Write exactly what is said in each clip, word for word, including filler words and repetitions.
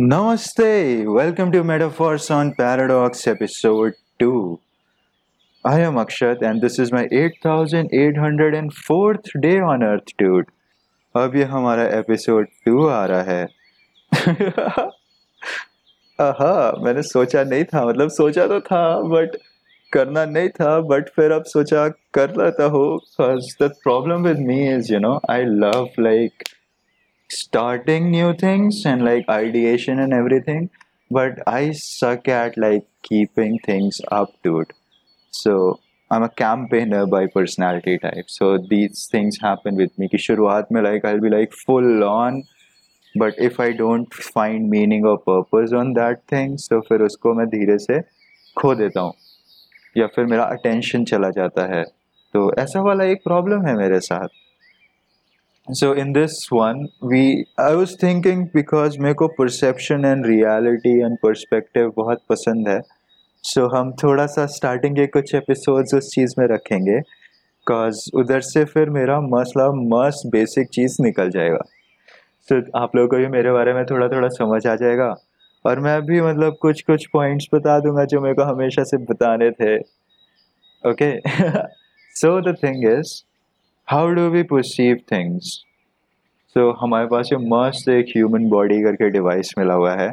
Namaste, welcome to Metaphors on Paradox episode two. I am Akshat and this is my eight thousand eight hundred fourth day on earth, dude. अब ये हमारा episode two आ रहा है. हाँ, मैंने सोचा नहीं था, मतलब सोचा तो था but करना नहीं था, but फिर अब सोचा कर लेता हूँ. Because the problem with me is, you know, I love like starting new things and like ideation and everything, but I suck at like keeping things up, dude. So I'm a campaigner by personality type, so these things happen with me. Ki shuruaat mein like I'll be like full on, but if I don't find meaning or purpose on that thing, so फिर उसको मैं धीरे से खो देता हूँ या फिर मेरा attention चला जाता है. तो ऐसा वाला एक problem है मेरे साथ. So in this one, we I was thinking because मेरे को perception and reality and perspective बहुत पसंद है, so हम थोड़ा सा starting के कुछ episodes उस चीज़ में रखेंगे, cause उधर से फिर मेरा मसला मस्त basic चीज़ निकल जाएगा. So आप लोगों को भी मेरे बारे में थोड़ा थोड़ा समझ आ जाएगा और मैं भी मतलब कुछ कुछ points बता दूंगा जो मेरे को हमेशा से बताने थे. Okay, so the thing is, how do we perceive things? So हमारे पास ये मस्त एक human body करके device मिला हुआ है,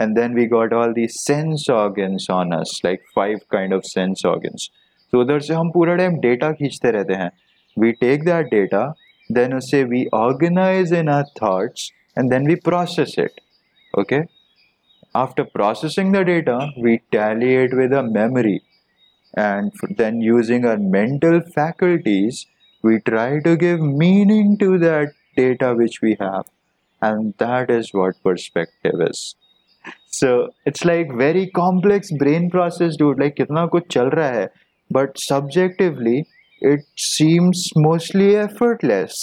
and then we got all these sense organs on us, like five kind of sense organs. So उधर से हम पूरा time data खींचते रहते हैं. We take that data, then उसे we organize in our thoughts, and then we process it. Okay? After processing the data, we tally it with a memory, and then using our mental faculties, we try to give meaning to that data which we have, and that is what perspective is. So it's like very complex brain process, dude. Like कितना कुछ चल रहा है, but subjectively it seems mostly effortless.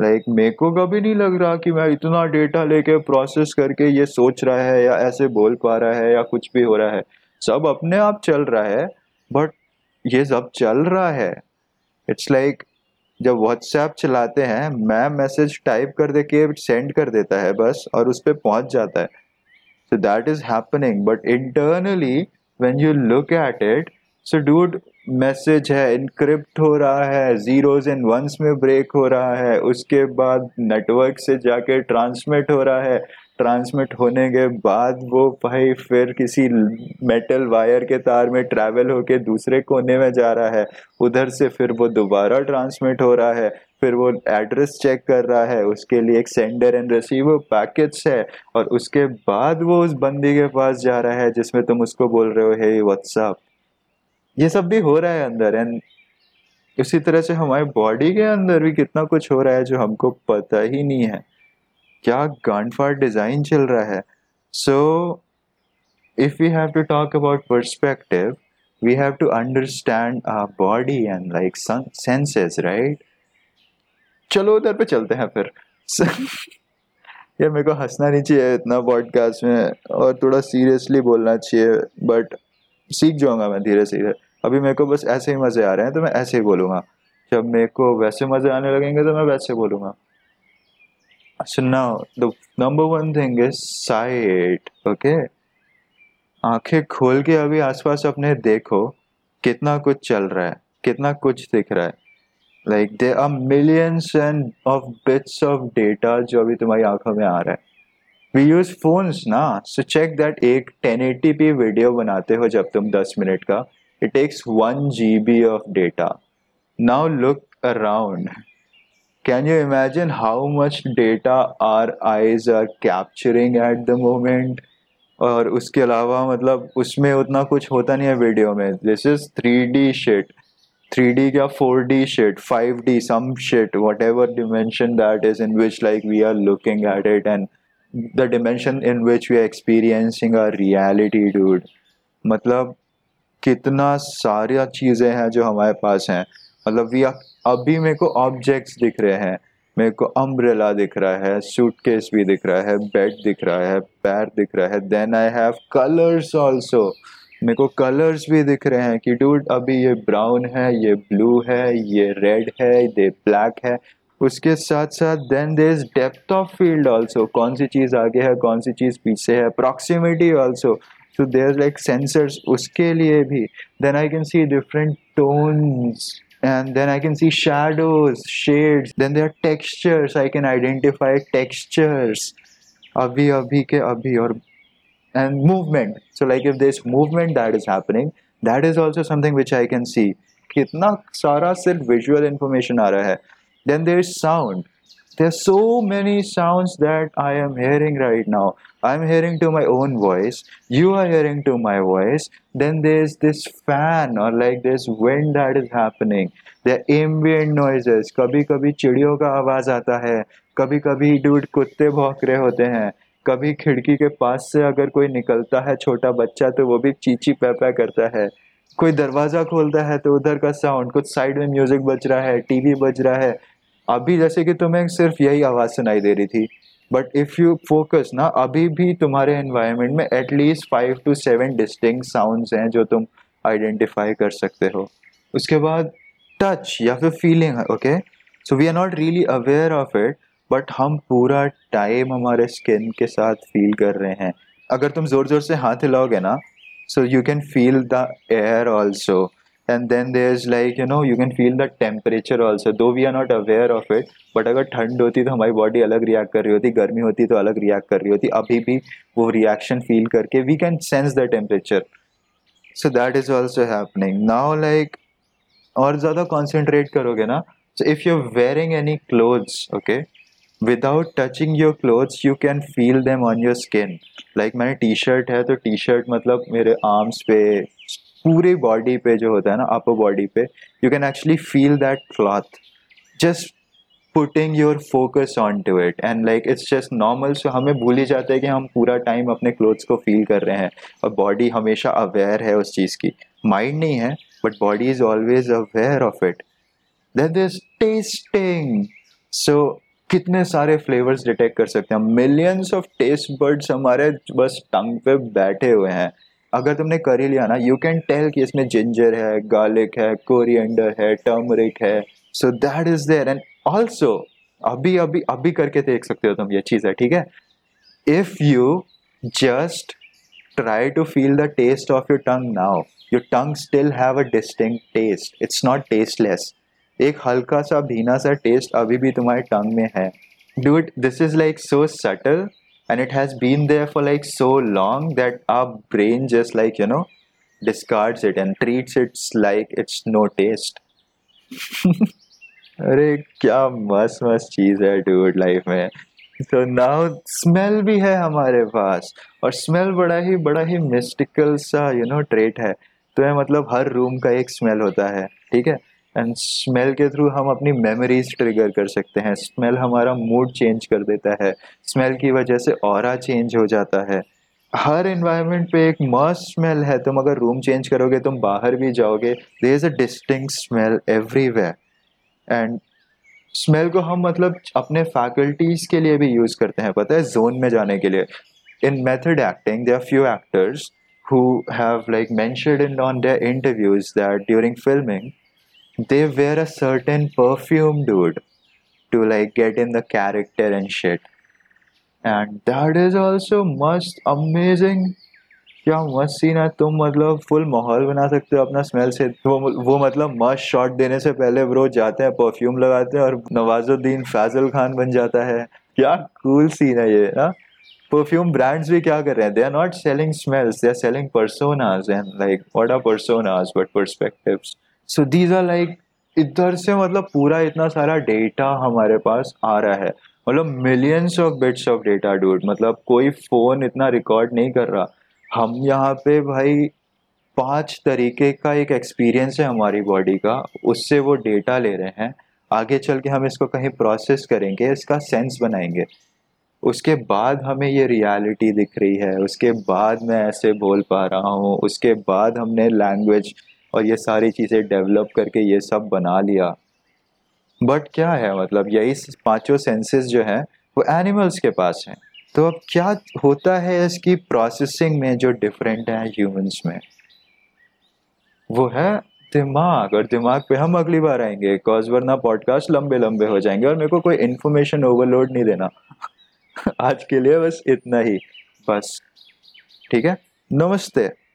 Like मेरे को कभी नहीं लग रहा कि मैं इतना डेटा लेके process करके ये सोच रहा है या ऐसे बोल पा रहा है या कुछ भी हो रहा है. सब अपने आप चल रहा है, but ये सब चल रहा है. It's like जब WhatsApp चलाते हैं, मैं मैसेज टाइप कर दे के सेंड कर देता है बस, और उस पर पहुँच जाता है. So that is happening, but internally when you look at it, so dude message है, इनक्रिप्ट हो रहा है, जीरोज एंड वंस में ब्रेक हो रहा है, उसके बाद नेटवर्क से जाके ट्रांसमिट हो रहा है, ट्रांसमिट होने के बाद वो भाई फिर किसी मेटल वायर के तार में ट्रैवल होके दूसरे कोने में जा रहा है, उधर से फिर वो दोबारा ट्रांसमिट हो रहा है, फिर वो एड्रेस चेक कर रहा है, उसके लिए एक सेंडर एंड रिसीवर पैकेट्स है, और उसके बाद वो उस बंदी के पास जा रहा है जिसमें तुम उसको बोल रहे हो हे व्हाट्सअप. ये सब भी हो रहा है अंदर, एंड इसी तरह से हमारे बॉडी के अंदर भी कितना कुछ हो रहा है जो हमको पता ही नहीं है. क्या गांडफाड़ डिज़ाइन चल रहा है. So if we have to talk about perspective, we have to understand our body and like senses, right. चलो उधर पे चलते हैं फिर. यार मेरे को हंसना नहीं चाहिए इतना पॉडकास्ट में, और थोड़ा सीरियसली बोलना चाहिए, बट सीख जाऊँगा मैं धीरे धीरे. अभी मेरे को बस ऐसे ही मज़े आ रहे हैं तो मैं ऐसे ही बोलूँगा, जब मेरे को वैसे मज़े आने लगेंगे तो मैं वैसे बोलूँगा. So now the number one thing is sight. Okay, आँखें खोल के अभी आसपास अपने देखो, कितना कुछ चल रहा है, कितना कुछ दिख रहा है. Like there are millions and of bits of data जो अभी तुम्हारी आँखों में आ रहा है. We use phones ना, so check that एक ten eighty p video बनाते हो जब तुम ten minute का, it takes one G B of data. Now look around. Can you imagine how much data our eyes are capturing at the moment? और उसके अलावा मतलब उसमें उतना कुछ होता नहीं है वीडियो में. This is three D shit, three D क्या four D shit, five D some shit, whatever dimension that is in which like we are looking at it, and the dimension in which we are experiencing our reality, dude. मतलब कितना सारी चीज़ें हैं जो हमारे पास हैं. मतलब we are अभी मेरे को ऑब्जेक्ट्स दिख रहे हैं, मेरे को अम्ब्रेला दिख रहा है, सूटकेस भी दिख रहा है, बेड दिख रहा है, पैर दिख रहा है, then I have colours also. मेरे को कलर्स भी दिख रहे हैं कि डूड अभी ये ब्राउन है, ये ब्लू है, ये रेड है, ये ब्लैक है, उसके साथ साथ then there is depth of field also, कौन सी चीज़ आगे है कौन सी चीज़ पीछे है, proximity also, so there is like sensors उसके लिए भी, then I can see different tones and then I can see shadows, shades, then there are textures, I can identify textures abhi abhi ke abhi, or and movement, so like if there's movement that is happening, that is also something which I can see. Kitna sara sirf visual information aa raha hai. Then there is sound, there are so many sounds that I am hearing right now. I am hearing to my own voice, you are hearing to my voice, then there's this fan or like this wind that is happening, there are ambient noises, kabhi kabhi चिड़ियों का आवाज़ आता है, कभी कभी dude कुत्ते भौंक रहे होते हैं, कभी खिड़की के पास से अगर कोई निकलता है छोटा बच्चा तो वो भी चीची पैपा करता है, कोई दरवाज़ा खोलता है तो उधर का साउंड, कुछ साइड में म्यूज़िक बज रहा है, टी वी बज रहा है, अभी जैसे कि तुम्हें सिर्फ यही आवाज़ सुनाई दे रही थी, बट इफ़ यू फोकस ना, अभी भी तुम्हारे एनवायरनमेंट में at least five to seven distinct sounds हैं जो तुम आइडेंटिफाई कर सकते हो. उसके बाद टच या फिर feeling, okay, so we are not really aware of it, but हम पूरा टाइम हमारे स्किन के साथ फील कर रहे हैं. अगर तुम ज़ोर ज़ोर से हाथ हिलाओगे ना, so you can feel the air also, and then there's like you know you can feel the temperature also, though we are not aware of it, but अगर ठंड होती तो हमारी बॉडी अलग रिएक्ट कर रही होती, गर्मी होती तो अलग रिएक्ट कर रही होती, अभी भी वो रिएक्शन फील करके we can sense the temperature, so that is also happening now. Like और ज़्यादा concentrate करोगे ना, so if you're wearing any clothes, okay, without touching your clothes you can feel them on your skin. Like मैंने T shirt है तो T shirt मतलब मेरे arms पे, पूरे बॉडी पे जो होता है ना, अपर बॉडी पे, you can actually feel that cloth just putting your focus on to it, and like it's just normal. So हमें भूल ही जाता है कि हम पूरा टाइम अपने क्लोथ्स को फील कर रहे हैं, और बॉडी हमेशा अवेयर है उस चीज़ की, माइंड नहीं है but body is always aware of it. Then there is testing, so कितने सारे फ्लेवर्स डिटेक्ट कर सकते हैं, मिलियंस ऑफ टेस्ट बर्ड्स हमारे बस टंग पे बैठे हुए हैं. अगर तुमने कर ही लिया ना, यू कैन टेल कि इसमें जिंजर है, गार्लिक है, कोरिएंडर है, टर्मरिक है, so that is there. And also अभी अभी अभी करके देख सकते हो तुम, ये चीज़ है, ठीक है, if you just try to feel the taste of your tongue now, your tongue still have a distinct taste, it's not tasteless, एक हल्का सा भीना सा टेस्ट अभी भी तुम्हारे टंग में है. Do it, this is like so subtle and it has been there for like so long that our brain just like you know discards it and treats it like it's no taste. अरे क्या मस्त मस्त चीज़ है dude life में. So now smell भी है हमारे पास, और smell बड़ा ही बड़ा ही mystical सा you know trait है. तो ये मतलब हर room का एक smell होता है, ठीक है, एंड स्मेल के थ्रू हम अपनी मेमोरीज ट्रिगर कर सकते हैं. स्मेल हमारा मूड चेंज कर देता है, स्मेल की वजह से ऑरा चेंज हो जाता है. हर एनवायरनमेंट पे एक मस्त स्मेल है, तुम अगर रूम चेंज करोगे, तुम बाहर भी जाओगे, there is a distinct smell everywhere. And smell को हम मतलब अपने फैकल्टीज़ के लिए भी यूज़ करते हैं, पता है, जोन में जाने के लिए. In method acting there are few actors who have like mentioned in on their interviews that during filming they wear a certain perfume dude to like get in the character and shit, and that is also must amazing. क्या मस्त scene है, तुम मतलब full माहौल बना सकते हो अपना स्मेल से. वो वो मतलब मस्त शॉट देने से पहले ब्रो जाते हैं, परफ्यूम लगाते हैं, और नवाजुद्दीन फैजल खान बन जाता है. क्या कूल सीन है ये ना. परफ्यूम ब्रांड्स भी क्या कर रहे हैं, they are not selling smells, they are selling personas, and like what are personas but perspectives. So these are like, इधर से मतलब पूरा इतना सारा डेटा हमारे पास आ रहा है, मतलब millions of bits of data dude, मतलब कोई फ़ोन इतना रिकॉर्ड नहीं कर रहा. हम यहाँ पे भाई पांच तरीके का एक एक्सपीरियंस है हमारी बॉडी का, उससे वो डेटा ले रहे हैं. आगे चल के हम इसको कहीं प्रोसेस करेंगे, इसका सेंस बनाएंगे, उसके बाद हमें ये रियलिटी दिख रही है, उसके बाद मैं ऐसे बोल पा रहा हूँ, उसके बाद हमने लैंग्वेज और ये सारी चीज़ें डेवलप करके ये सब बना लिया. बट क्या है मतलब यही पांचों सेंसेस जो हैं वो एनिमल्स के पास हैं, तो अब क्या होता है इसकी प्रोसेसिंग में जो डिफरेंट है ह्यूमंस में, वो है दिमाग, और दिमाग पे हम अगली बार आएंगे, कॉज वरना पॉडकास्ट लंबे लंबे हो जाएंगे। और मेरे को कोई इन्फॉर्मेशन ओवरलोड नहीं देना। आज के लिए बस इतना ही, बस ठीक है, नमस्ते।